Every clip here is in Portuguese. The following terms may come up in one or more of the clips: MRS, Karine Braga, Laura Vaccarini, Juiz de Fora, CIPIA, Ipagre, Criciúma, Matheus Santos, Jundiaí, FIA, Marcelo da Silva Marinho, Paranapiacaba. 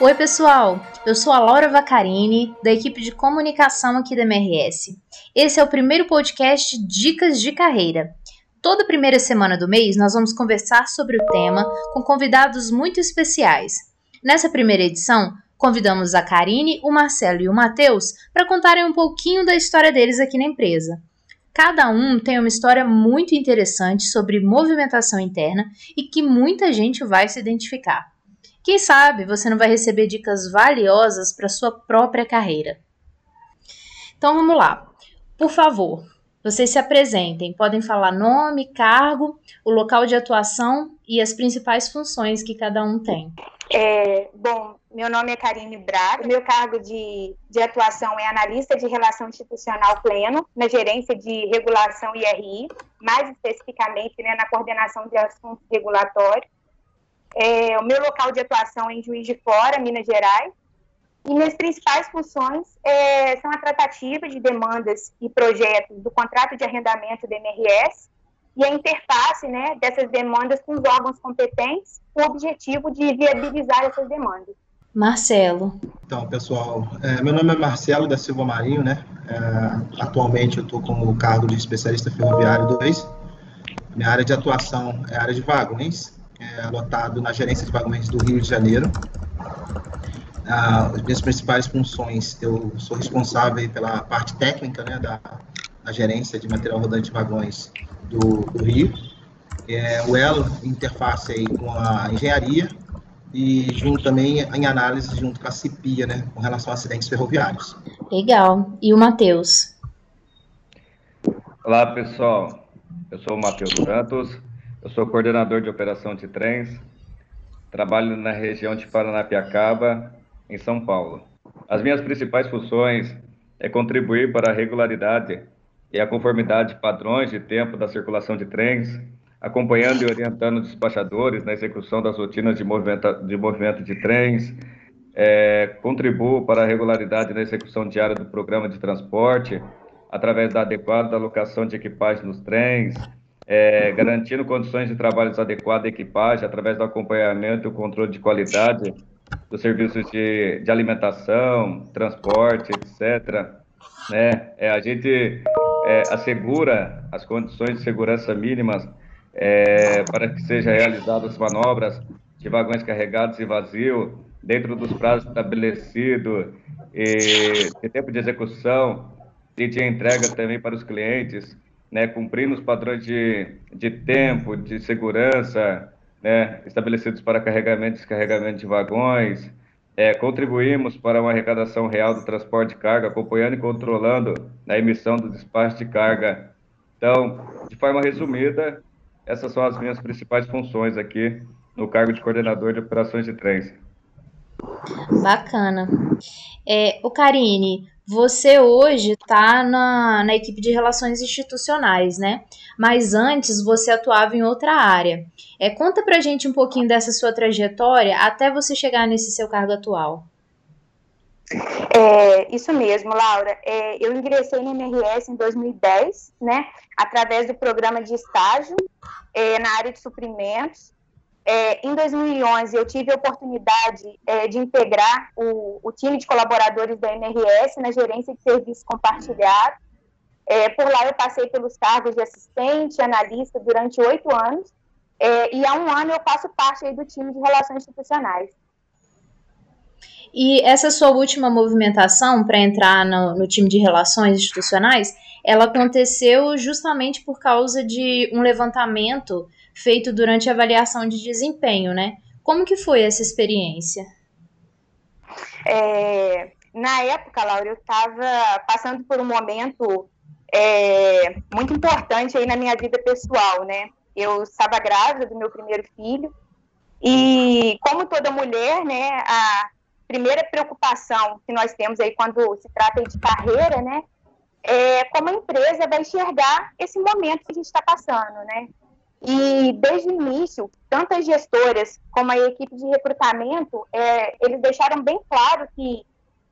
Oi pessoal, eu sou a Laura Vaccarini, da equipe de comunicação aqui da MRS. Esse é o primeiro podcast Dicas de Carreira. Toda primeira semana do mês nós vamos conversar sobre o tema com convidados muito especiais. Nessa primeira edição, convidamos a Karine, o Marcelo e o Matheus para contarem um pouquinho da história deles aqui na empresa. Cada um tem uma história muito interessante sobre movimentação interna e que muita gente vai se identificar. Quem sabe você não vai receber dicas valiosas para sua própria carreira. Então vamos lá. Por favor, vocês se apresentem. Podem falar nome, cargo, o local de atuação e as principais funções que cada um tem. Meu nome é Karine Braga, meu cargo de atuação é analista de relação institucional pleno na gerência de regulação e RI, mais especificamente na coordenação de assuntos regulatórios. O meu local de atuação é em Juiz de Fora, Minas Gerais, e minhas principais funções são a tratativa de demandas e projetos do contrato de arrendamento do MRS, e a interface dessas demandas com os órgãos competentes com o objetivo de viabilizar essas demandas. Marcelo. Então, pessoal, meu nome é Marcelo da Silva Marinho, atualmente eu estou como cargo de especialista ferroviário 2. Minha área de atuação é a área de vagões, lotado na gerência de vagões do Rio de Janeiro. As minhas principais funções, eu sou responsável pela parte técnica da gerência de material rodante de vagões do Rio, o elo interface aí com a engenharia e junto também em análise junto com a CIPIA, com relação a acidentes ferroviários. Legal. E o Matheus? Olá, pessoal. Eu sou o Matheus Santos, eu sou coordenador de operação de trens, trabalho na região de Paranapiacaba, em São Paulo. As minhas principais funções é contribuir para a regularidade e a conformidade de padrões de tempo da circulação de trens, acompanhando e orientando os despachadores na execução das rotinas de movimento de trens, contribuo para a regularidade na execução diária do programa de transporte, através da adequada alocação de equipagem nos trens, garantindo condições de trabalho adequadas à equipagem, através do acompanhamento e controle de qualidade dos serviços de alimentação, transporte, etc. A gente assegura as condições de segurança mínimas para que sejam realizadas manobras de vagões carregados e vazios dentro dos prazos estabelecidos, de tempo de execução e de entrega também para os clientes, cumprindo os padrões de tempo, de segurança estabelecidos para carregamento e descarregamento de vagões. Contribuímos para uma arrecadação real do transporte de carga, acompanhando e controlando a emissão do despacho de carga. Então, de forma resumida, essas são as minhas principais funções aqui no cargo de coordenador de operações de trens. Bacana. O Karine, você hoje está na equipe de relações institucionais, Mas antes você atuava em outra área. Conta pra gente um pouquinho dessa sua trajetória até você chegar nesse seu cargo atual. Isso mesmo, Laura. Eu ingressei no MRS em 2010, Através do programa de estágio na área de suprimentos. Em 2011, eu tive a oportunidade de integrar o time de colaboradores da MRS na gerência de serviços compartilhados. Por lá, eu passei pelos cargos de assistente, analista durante 8 anos. E há um ano, eu faço parte do time de relações institucionais. E essa sua última movimentação para entrar no time de relações institucionais, ela aconteceu justamente por causa de um levantamento feito durante a avaliação de desempenho, Como que foi essa experiência? Na época, Laura, eu estava passando por um momento muito importante aí na minha vida pessoal, Eu estava grávida do meu primeiro filho e, como toda mulher, a primeira preocupação que nós temos aí quando se trata de carreira, é como a empresa vai enxergar esse momento que a gente está passando, E desde o início, tanto as gestoras como a equipe de recrutamento, eles deixaram bem claro que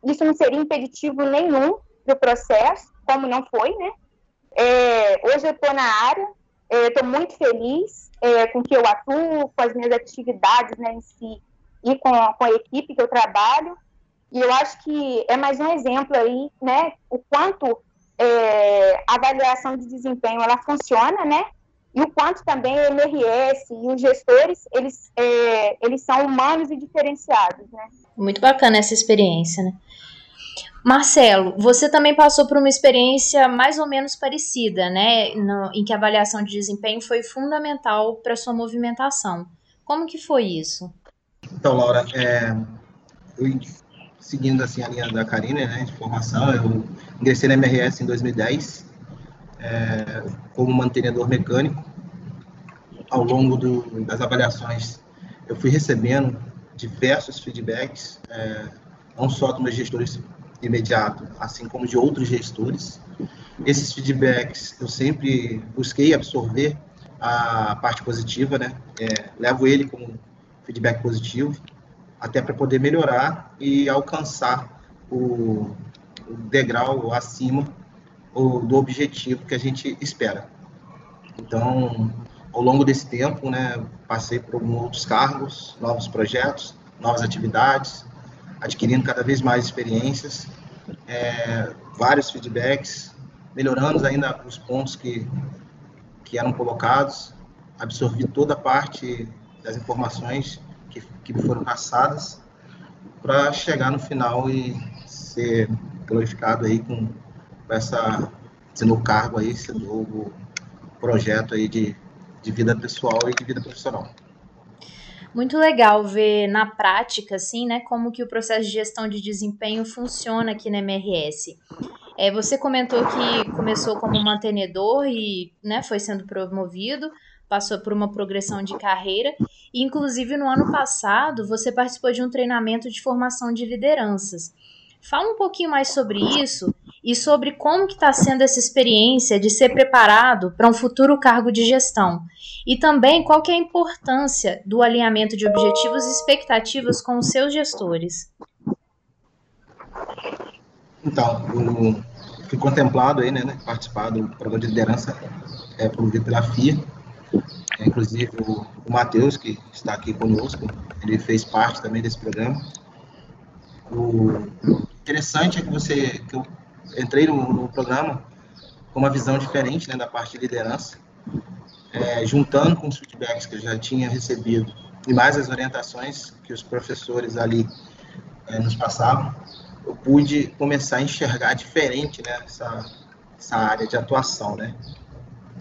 isso não seria impeditivo nenhum do processo, como não foi, Hoje eu estou na área, estou muito feliz com o que eu atuo, com as minhas atividades em si, e com a equipe que eu trabalho. E eu acho que é mais um exemplo aí, né, o quanto a avaliação de desempenho ela funciona, né, e o quanto também a MRS e os gestores, eles são humanos e diferenciados, né. Muito bacana essa experiência, né. Marcelo, você também passou por uma experiência mais ou menos parecida, né, em que a avaliação de desempenho foi fundamental para sua movimentação. Como que foi isso? Então, Laura, seguindo assim a linha da Karine, né, de formação, eu ingressei na MRS em 2010 como mantenedor mecânico. Ao longo das avaliações, eu fui recebendo diversos feedbacks, não só dos meus gestores imediatos, assim como de outros gestores. Esses feedbacks eu sempre busquei absorver a parte positiva, né? Levo ele como feedback positivo, até para poder melhorar e alcançar o degrau acima do objetivo que a gente espera. Então, ao longo desse tempo, né, passei por outros cargos, novos projetos, novas atividades, adquirindo cada vez mais experiências, vários feedbacks, melhorando ainda os pontos que eram colocados, absorvi toda a parte das informações que me foram passadas, para chegar no final e ser glorificado aí com esse novo cargo aí, esse novo projeto aí de vida pessoal e de vida profissional. Muito legal ver na prática, assim, né, como que o processo de gestão de desempenho funciona aqui na MRS. Você comentou que começou como mantenedor e, né, foi sendo promovido, passou por uma progressão de carreira, e inclusive no ano passado você participou de um treinamento de formação de lideranças. Fala um pouquinho mais sobre isso e sobre como que está sendo essa experiência de ser preparado para um futuro cargo de gestão, e também qual que é a importância do alinhamento de objetivos e expectativas com os seus gestores. Então, eu fui contemplado aí, né, participar do programa de liderança promovido pela FIA. Inclusive o Matheus, que está aqui conosco, ele fez parte também desse programa. O interessante é que eu entrei no programa com uma visão diferente, né, da parte de liderança, juntando com os feedbacks que eu já tinha recebido e mais as orientações que os professores ali nos passavam, eu pude começar a enxergar diferente, né, essa área de atuação, né.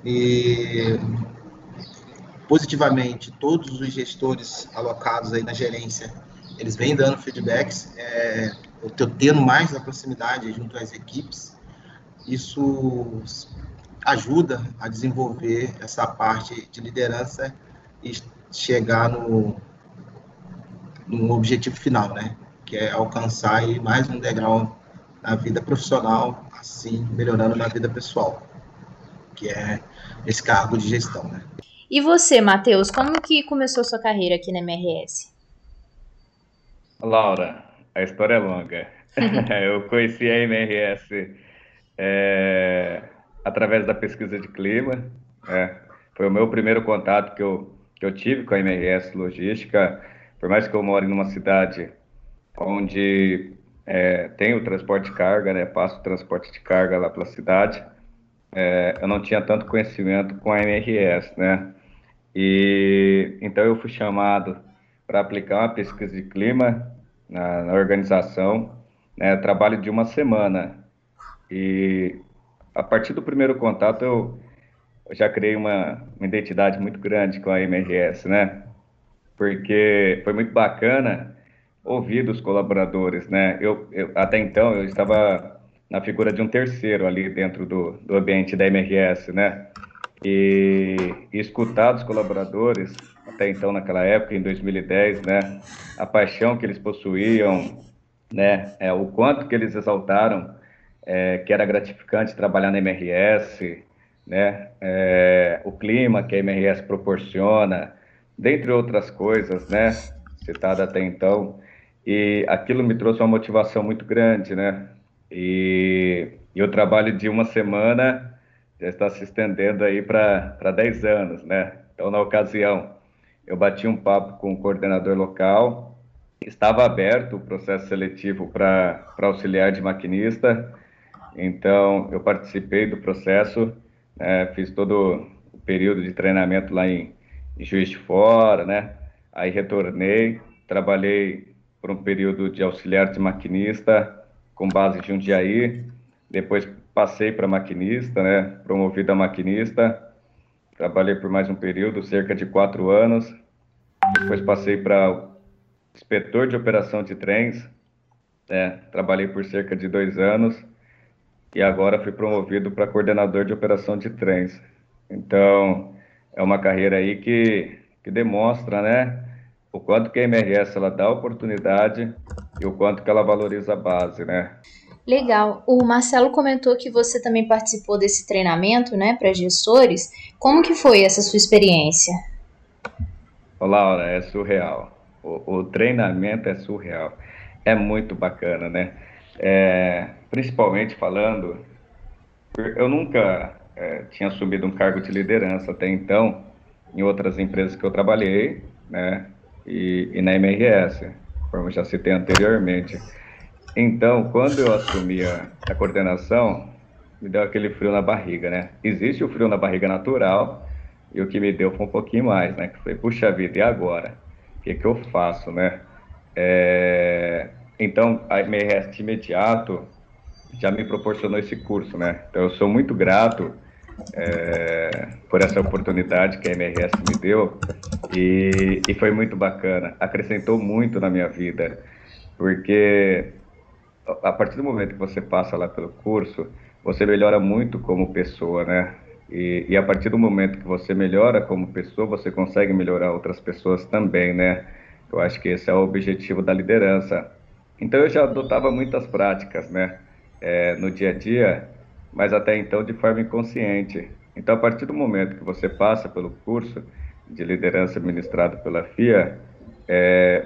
E positivamente, todos os gestores alocados aí na gerência, eles vêm dando feedbacks, eu tendo mais a proximidade junto às equipes, isso ajuda a desenvolver essa parte de liderança e chegar no objetivo final, né, que é alcançar aí mais um degrau na vida profissional, assim, melhorando na vida pessoal, que é esse cargo de gestão, né. E você, Matheus, como que começou sua carreira aqui na MRS? Laura, a história é longa. Eu conheci a MRS através da pesquisa de clima. Foi o meu primeiro contato que eu tive com a MRS Logística. Por mais que eu more numa cidade onde tem o transporte de carga, né, passo o transporte de carga lá pela cidade, eu não tinha tanto conhecimento com a MRS, né? E então eu fui chamado para aplicar uma pesquisa de clima na organização, né, trabalho de uma semana, e a partir do primeiro contato eu já criei uma identidade muito grande com a MRS, né, porque foi muito bacana ouvir dos colaboradores, né, eu até então eu estava na figura de um terceiro ali dentro do ambiente da MRS, né, e escutar dos colaboradores, até então naquela época, em 2010, né, a paixão que eles possuíam, né, o quanto que eles exaltaram, que era gratificante trabalhar na MRS, né, o clima que a MRS proporciona, dentre outras coisas, né, citada até então, e aquilo me trouxe uma motivação muito grande, né, e o trabalho de uma semana já está se estendendo aí para 10 anos, né, então na ocasião eu bati um papo com o coordenador local, estava aberto o processo seletivo para auxiliar de maquinista, então eu participei do processo, né, fiz todo o período de treinamento lá em Juiz de Fora, né? Aí retornei, trabalhei por um período de auxiliar de maquinista com base em Jundiaí, depois passei para maquinista, né? Promovido a maquinista, trabalhei por mais um período, cerca de 4 anos, depois passei para inspetor de operação de trens, né? Trabalhei por cerca de 2 anos e agora fui promovido para coordenador de operação de trens. Então, é uma carreira aí que demonstra, né, o quanto que a MRS ela dá oportunidade e o quanto que ela valoriza a base, né? Legal. O Marcelo comentou que você também participou desse treinamento, né, para gestores. Como que foi essa sua experiência? Olá, Laura, é surreal. O treinamento é surreal. É muito bacana, né? Principalmente falando, eu nunca tinha assumido um cargo de liderança até então, em outras empresas que eu trabalhei, né, e na MRS, como eu já citei anteriormente. Então, quando eu assumi a coordenação, me deu aquele frio na barriga, né? Existe o frio na barriga natural, e o que me deu foi um pouquinho mais, né? Que foi, puxa vida, e agora? O que que eu faço, né? Então, a MRS de imediato já me proporcionou esse curso, né? Então, eu sou muito grato por essa oportunidade que a MRS me deu e foi muito bacana, acrescentou muito na minha vida, porque a partir do momento que você passa lá pelo curso, você melhora muito como pessoa, né? E a partir do momento que você melhora como pessoa, você consegue melhorar outras pessoas também, né? Eu acho que esse é o objetivo da liderança. Então, eu já adotava muitas práticas, né, no dia a dia, mas até então de forma inconsciente. Então, a partir do momento que você passa pelo curso de liderança administrado pela FIA,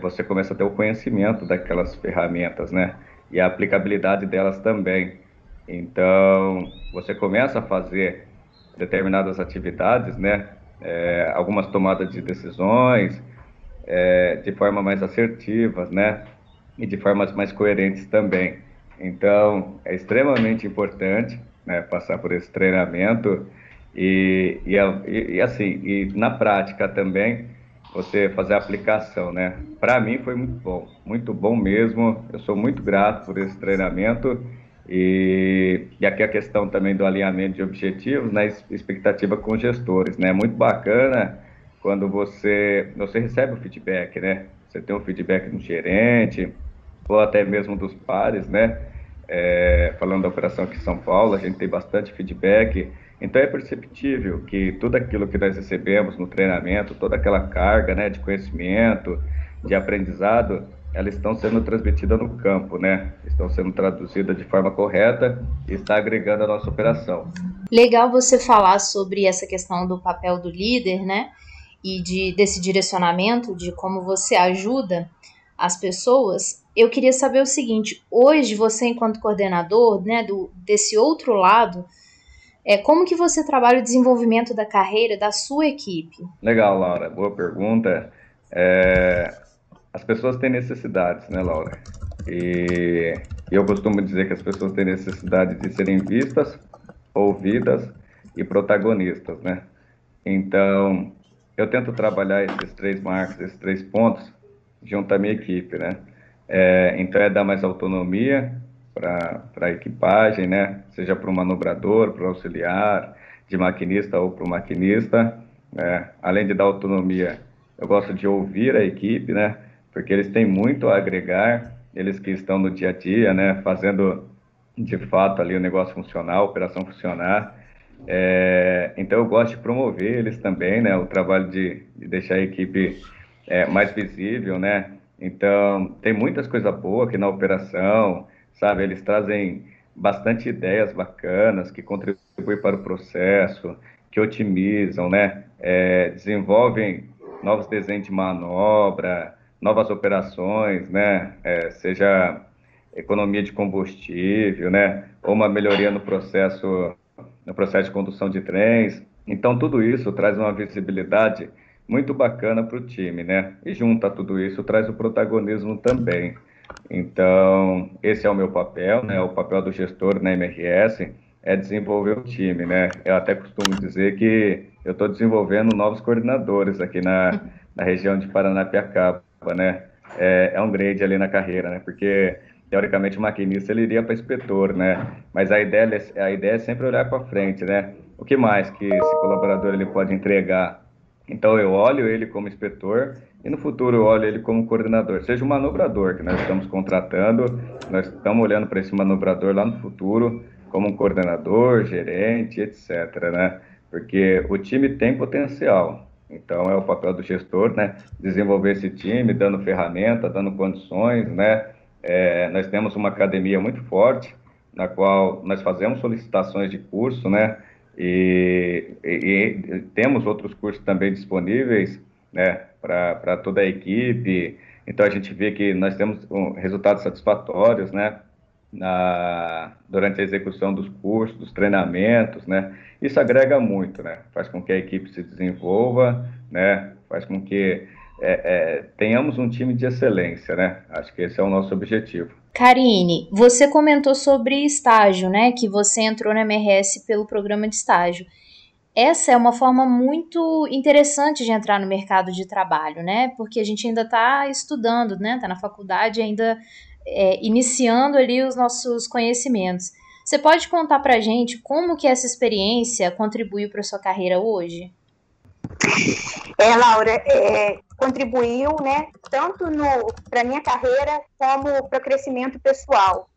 você começa a ter o conhecimento daquelas ferramentas, né, e a aplicabilidade delas também. Então, você começa a fazer determinadas atividades, né, algumas tomadas de decisões, de forma mais assertivas, né, e de formas mais coerentes também. Então, é extremamente importante, né, passar por esse treinamento e na prática também, você fazer a aplicação, né? Para mim foi muito bom mesmo, eu sou muito grato por esse treinamento e aqui a questão também do alinhamento de objetivos, né, expectativa com gestores, né? Muito bacana quando você recebe o feedback, né? Você tem um feedback do gerente, ou até mesmo dos pares, né? Falando da operação aqui em São Paulo, a gente tem bastante feedback, então é perceptível que tudo aquilo que nós recebemos no treinamento, toda aquela carga, né, de conhecimento, de aprendizado, elas estão sendo transmitidas no campo, né? Estão sendo traduzidas de forma correta e está agregando a nossa operação. Legal você falar sobre essa questão do papel do líder, né? E desse direcionamento, de como você ajuda as pessoas. Eu queria saber o seguinte, hoje você enquanto coordenador, né, desse outro lado, como que você trabalha o desenvolvimento da carreira da sua equipe? Legal, Laura, boa pergunta. As pessoas têm necessidades, né, Laura? E eu costumo dizer que as pessoas têm necessidade de serem vistas, ouvidas e protagonistas, né? Então, eu tento trabalhar esses 3 marcos, esses 3 pontos, junto à minha equipe, né? Então, é dar mais autonomia para a equipagem, né? Seja para o manobrador, para o auxiliar, de maquinista ou para o maquinista, né? Além de dar autonomia, eu gosto de ouvir a equipe, né? Porque eles têm muito a agregar, eles que estão no dia a dia, né? Fazendo, de fato, ali o negócio funcionar, a operação funcionar. Então, eu gosto de promover eles também, né? O trabalho de deixar a equipe mais visível, né? Então, tem muitas coisas boas aqui na operação, sabe? Eles trazem bastante ideias bacanas que contribuem para o processo, que otimizam, né? Desenvolvem novos desenhos de manobra, novas operações, né? Seja economia de combustível, né? Ou uma melhoria no processo de condução de trens. Então, tudo isso traz uma visibilidade muito bacana para o time, né? E junto a tudo isso, traz o protagonismo também. Então, esse é o meu papel, né? O papel do gestor na MRS é desenvolver o time, né? Eu até costumo dizer que eu estou desenvolvendo novos coordenadores aqui na região de Paranapiacaba, né? É um grade ali na carreira, né? Porque, teoricamente, o maquinista ele iria para inspetor, né? Mas a ideia é sempre olhar para frente, né? O que mais que esse colaborador ele pode entregar? Então, eu olho ele como inspetor e, no futuro, eu olho ele como coordenador. Seja um manobrador que nós estamos contratando, nós estamos olhando para esse manobrador lá no futuro como um coordenador, gerente, etc., né? Porque o time tem potencial. Então, é o papel do gestor, né? Desenvolver esse time, dando ferramenta, dando condições, né? Nós temos uma academia muito forte, na qual nós fazemos solicitações de curso, né? E temos outros cursos também disponíveis, né, para toda a equipe. Então a gente vê que nós temos resultados satisfatórios, né, durante a execução dos cursos, dos treinamentos, né. Isso agrega muito, né, faz com que a equipe se desenvolva, né, faz com que tenhamos um time de excelência, né? Acho que esse é o nosso objetivo. Karine, você comentou sobre estágio, né? Que você entrou na MRS pelo programa de estágio. Essa é uma forma muito interessante de entrar no mercado de trabalho, né? Porque a gente ainda está estudando, né? Está na faculdade ainda iniciando ali os nossos conhecimentos. Você pode contar para a gente como que essa experiência contribuiu para a sua carreira hoje? Laura, contribuiu, né, tanto para a minha carreira como para o crescimento pessoal.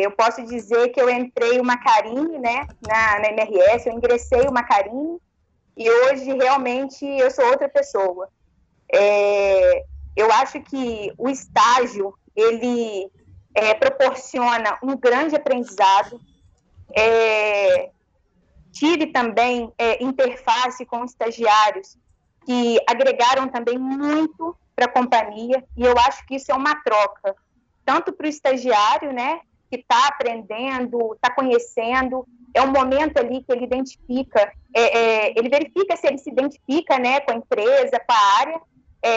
Eu posso dizer que eu entrei uma Karine, né, na MRS, eu ingressei uma Karine e hoje realmente eu sou outra pessoa. Eu acho que o estágio, ele proporciona um grande aprendizado, tive também interface com estagiários que agregaram também muito para a companhia, e eu acho que isso é uma troca, tanto para o estagiário, né, que está aprendendo, está conhecendo, é um momento ali que ele identifica, ele verifica se ele se identifica, né, com a empresa, com a área,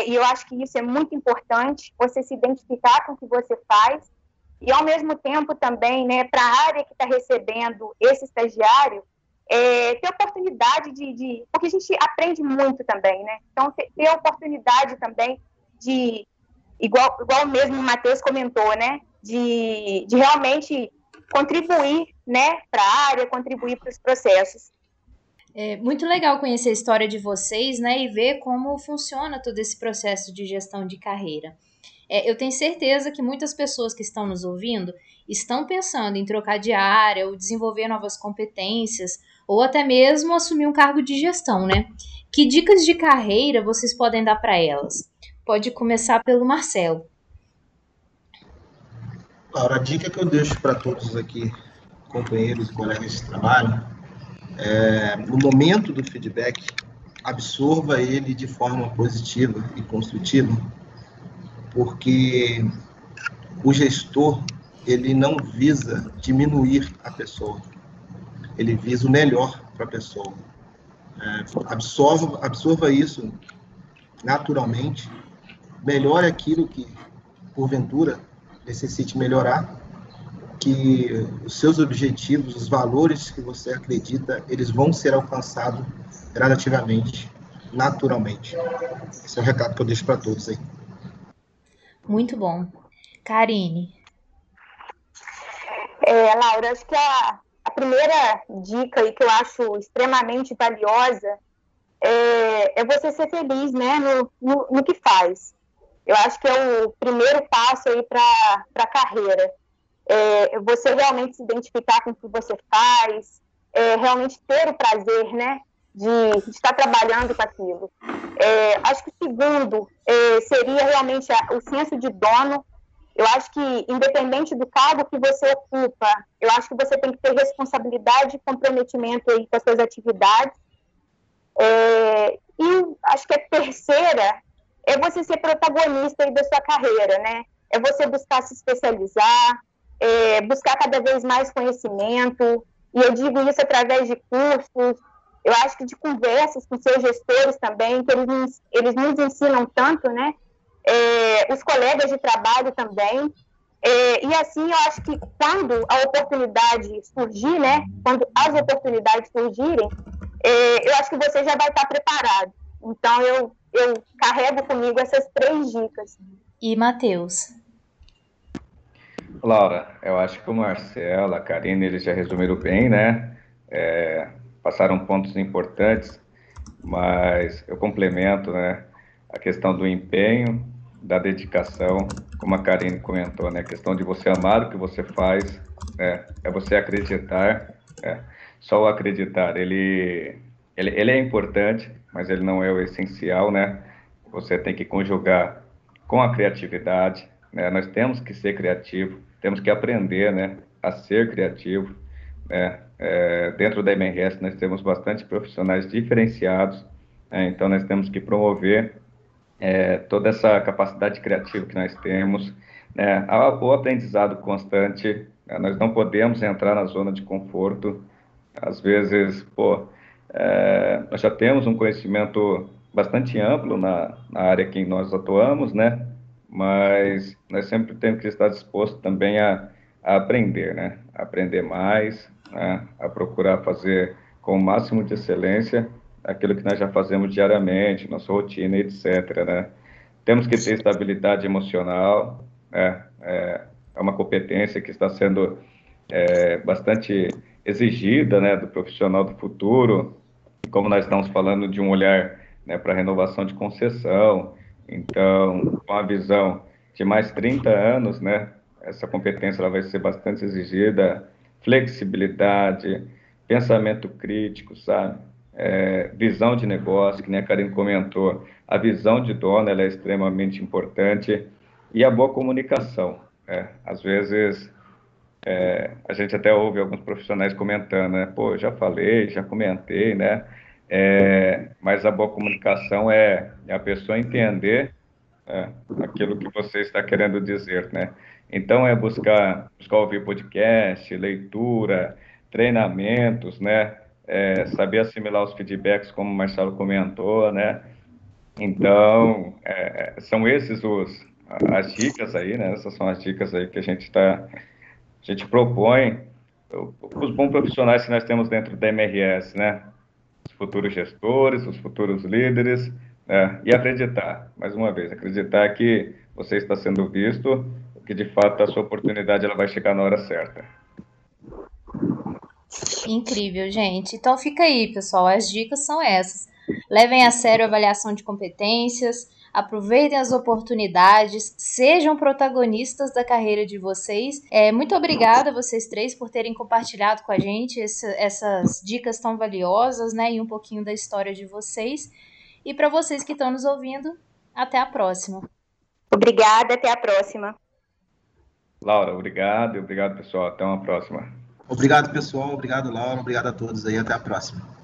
e eu acho que isso é muito importante, você se identificar com o que você faz, e ao mesmo tempo também, né, para a área que está recebendo esse estagiário, ter oportunidade porque a gente aprende muito também, né? Então, ter a oportunidade também de, igual mesmo o Matheus comentou, né? De realmente contribuir, né, para a área, contribuir para os processos. É muito legal conhecer a história de vocês, né? E ver como funciona todo esse processo de gestão de carreira. Eu tenho certeza que muitas pessoas que estão nos ouvindo estão pensando em trocar de área ou desenvolver novas competências, ou até mesmo assumir um cargo de gestão, né? Que dicas de carreira vocês podem dar para elas? Pode começar pelo Marcelo. Laura, a dica que eu deixo para todos aqui, companheiros e colegas de trabalho, no momento do feedback, absorva ele de forma positiva e construtiva, porque o gestor, ele não visa diminuir a pessoa, ele visa o melhor para a pessoa. Absorva isso naturalmente, melhore aquilo que, porventura, necessite melhorar, que os seus objetivos, os valores que você acredita, eles vão ser alcançados gradativamente, naturalmente. Esse é o recado que eu deixo para todos aí. Muito bom. Karine. Laura, acho que a primeira dica aí que eu acho extremamente valiosa é você ser feliz, né, no que faz. Eu acho que é o primeiro passo aí para a carreira. Você realmente se identificar com o que você faz, realmente ter o prazer, né, de estar trabalhando com aquilo. Acho que o segundo seria realmente o senso de dono. Eu acho que, independente do cargo que você ocupa, eu acho que você tem que ter responsabilidade e comprometimento aí com as suas atividades. E acho que a terceira é você ser protagonista aí da sua carreira, né? É você buscar se especializar, buscar cada vez mais conhecimento, e eu digo isso através de cursos, Eu acho que de conversas com seus gestores também, que eles nos ensinam tanto, né? Os colegas de trabalho também. E assim, eu acho que quando a oportunidade surgir, né? Quando as oportunidades surgirem, eu acho que você já vai estar preparado. Então, eu carrego comigo essas 3 dicas. E Matheus? Laura, eu acho que o Marcelo, a Karine, eles já resumiram bem, né? Passaram pontos importantes, mas eu complemento, né? A questão do empenho, da dedicação, como a Karine comentou, né? A questão de você amar o que você faz, né? É você acreditar, né? Só o acreditar, ele é importante, mas ele não é o essencial, né? Você tem que conjugar com a criatividade, né? Nós temos que ser criativo, temos que aprender, né? A ser criativo, né? Dentro da MRS nós temos bastante profissionais diferenciados, né? Então nós temos que promover toda essa capacidade criativa que nós temos, né? O aprendizado constante, né? Nós não podemos entrar na zona de conforto. Às vezes, nós já temos um conhecimento bastante amplo na área que nós atuamos, né? Mas nós sempre temos que estar disposto também a aprender, né? A aprender mais, né? A procurar fazer com o máximo de excelência aquilo que nós já fazemos diariamente, nossa rotina, etc., né? Temos que ter estabilidade emocional, né? É uma competência que está sendo bastante exigida, né, do profissional do futuro, como nós estamos falando de um olhar, né, para renovação de concessão. Então, com a visão de mais 30 anos, né, essa competência ela vai ser bastante exigida, flexibilidade, pensamento crítico, sabe? Visão de negócio, que nem a Karine comentou, a visão de dono ela é extremamente importante, e a boa comunicação, né? Às vezes... a gente até ouve alguns profissionais comentando, né? Pô, já falei, já comentei, né? Mas a boa comunicação é a pessoa entender aquilo que você está querendo dizer, né? Então, é buscar ouvir podcast, leitura, treinamentos, né? Saber assimilar os feedbacks, como o Marcelo comentou, né? Então, são esses as dicas aí, né? Essas são as dicas aí que a gente propõe os bons profissionais que nós temos dentro da MRS, né? Os futuros gestores, os futuros líderes, né? E acreditar, mais uma vez, acreditar que você está sendo visto, que de fato a sua oportunidade ela vai chegar na hora certa. Incrível, gente. Então fica aí, pessoal, as dicas são essas. Levem a sério a avaliação de competências, aproveitem as oportunidades, sejam protagonistas da carreira de vocês. Muito obrigada a vocês 3 por terem compartilhado com a gente essas dicas tão valiosas, né, e um pouquinho da história de vocês. E para vocês que estão nos ouvindo, até a próxima. Obrigada, até a próxima. Laura, obrigado. Obrigado, pessoal. Até uma próxima. Obrigado, pessoal. Obrigado, Laura. Obrigado a todos aí. Até a próxima.